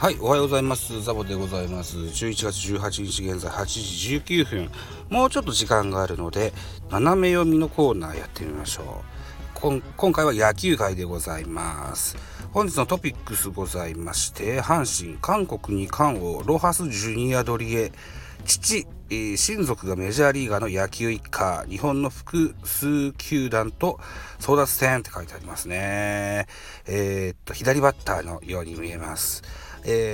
はい、おはようございます。ザボでございます。11月18日現在8時19分、もうちょっと時間があるので斜め読みのコーナーやってみましょう。今回は野球界でございます。本日のトピックスございまして、阪神、韓国に冠をロハスジュニア取りへ。父、親族がメジャーリーガーの野球一家、日本の複数球団と争奪戦って書いてありますね。左バッターのように見えます。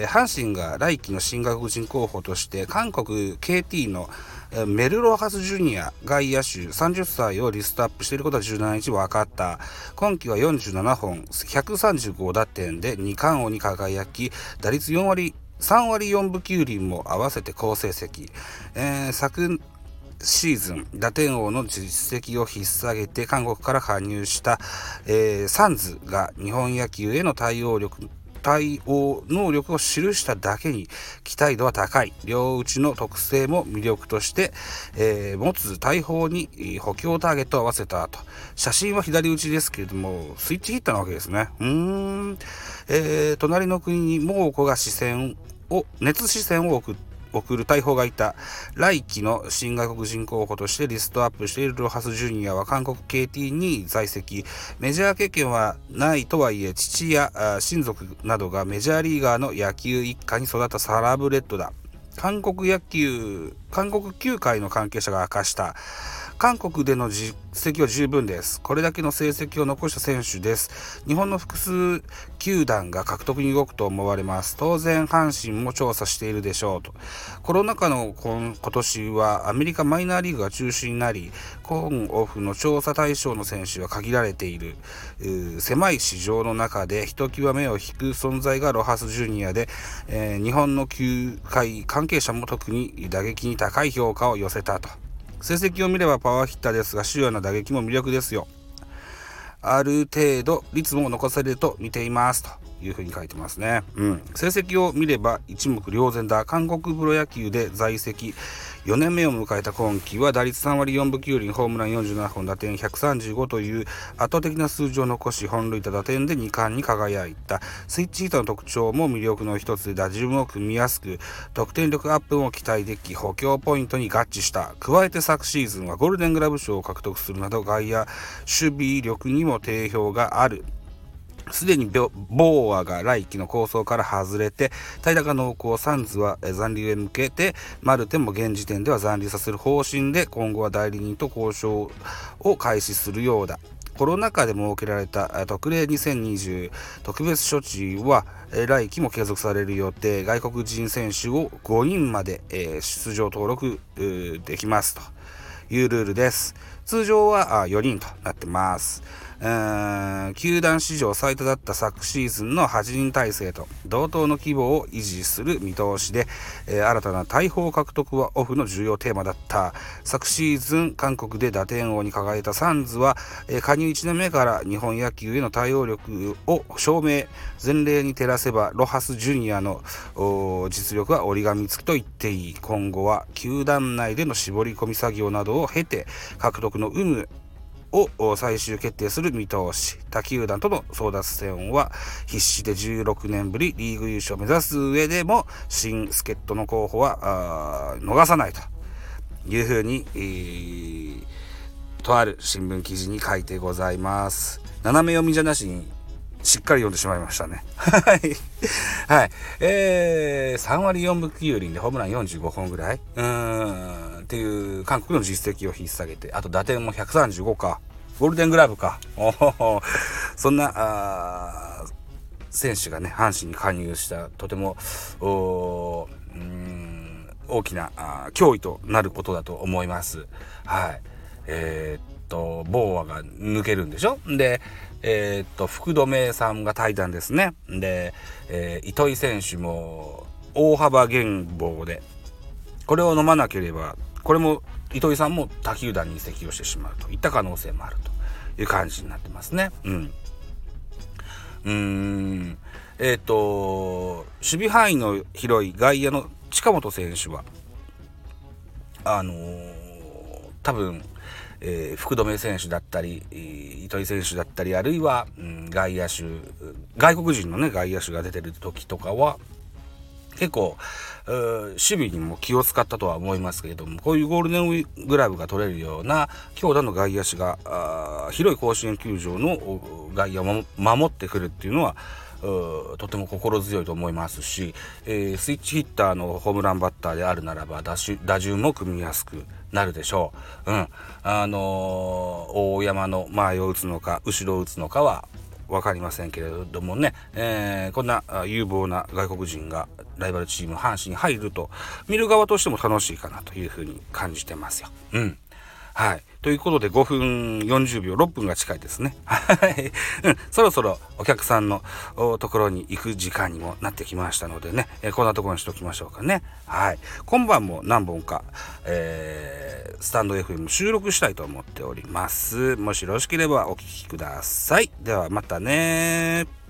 阪神が来季の新外国人候補として韓国 KT のメルロハスジュニア外野手30歳をリストアップしていることは17日分かった。今季は47本135打点で2冠王に輝き、打率3割4分9厘も合わせて好成績。昨シーズン打点王の実績を引っ提げて韓国から加入した、サンズが日本野球への対応能力を記しただけに期待度は高い。両打ちの特性も魅力として、持つ大砲に補強ターゲットを合わせたと。写真は左打ちですけれどもスイッチヒッターなわけですね。隣の国に猛虎が熱視線を送る大砲がいた。来季の新外国人候補としてリストアップしているロハスジュニアは韓国 KT に在籍。メジャー経験はないとはいえ、父や親族などがメジャーリーガーの野球一家に育ったサラブレッドだ。韓国球界の関係者が明かした。韓国での実績は十分です。これだけの成績を残した選手です。日本の複数球団が獲得に動くと思われます。当然阪神も調査しているでしょうと。コロナ禍の今年はアメリカマイナーリーグが中止になり、今オフの調査対象の選手は限られている狭い市場の中でひときわ目を引く存在がロハスジュニアで、日本の球界関係者も特に打撃に高い評価を寄せたと。成績を見ればパワーヒッターですが、主要な打撃も魅力ですよ。ある程度率も残されると見ていますというふうに書いてますね。成績を見れば一目瞭然だ。韓国プロ野球で在籍4年目を迎えた今季は打率3割4分9厘、ホームラン47本、打点135という圧倒的な数字を残し、本塁打、打点で2冠に輝いた。スイッチヒッターの特徴も魅力の一つで、打順を組みやすく得点力アップも期待でき、補強ポイントに合致した。加えて昨シーズンはゴールデングラブ賞を獲得するなど外野守備力にも定評がある。すでにボーアが来季の構想から外れて対打が濃厚。サンズは残留へ向けて、マルテも現時点では残留させる方針で、今後は代理人と交渉を開始するようだ。コロナ禍で設けられた特例2020特別処置は来季も継続される予定。外国人選手を5人まで出場登録できますというルールです。通常は4人となってます。球団史上最多だった昨シーズンの8人体制と同等の規模を維持する見通しで、新たな大砲獲得はオフの重要テーマだった。昨シーズン韓国で打点王に輝いたサンズは、加入1年目から日本野球への対応力を証明。前例に照らせばロハスジュニアの実力は折り紙付きと言っていい。今後は球団内での絞り込み作業などを経て獲得の有無を最終決定する見通し。他球団との争奪戦は必至で16年ぶり。リーグ優勝を目指す上でも新助っ人の候補は逃さないというふうに、とある新聞記事に書いてございます。斜め読みじゃなしにしっかり読んでしまいましたね。はい、3割4分9厘でホームラン45本ぐらいっていう韓国の実績を引っ提げて、あと打点も135か、ゴールデングラブか、そんな選手がね阪神に加入した、とても大きな脅威となることだと思います。はい、ボーアが抜けるんでしょ。で福留さんが退団ですね。で、糸井選手も大幅減俸で、これを飲まなければこれも糸井さんも他球団に移籍をしてしまうといった可能性もあるという感じになってますね。守備範囲の広い外野の近本選手は多分福留選手だったり糸井選手だったり、あるいは外野手、外国人のね外野手が出てる時とかは結構守備にも気を使ったとは思いますけれども、こういうゴールデンウィークグラブが取れるような強打の外野手が広い甲子園球場の外野を守ってくるっていうのはとても心強いと思いますし、スイッチヒッターのホームランバッターであるならば打順も組みやすくなるでしょう。大山の前を打つのか後ろを打つのかは分かりませんけれどもね、こんな有望な外国人がライバルチーム阪神に入ると見る側としても楽しいかなというふうに感じてますよ。はい、ということで5分40秒6分が近いですね。そろそろお客さんのところに行く時間にもなってきましたのでね、こんなところにしときましょうかね。はい、今晩も何本か、スタンド FM 収録したいと思っております。もしよろしければお聞きください。ではまたね。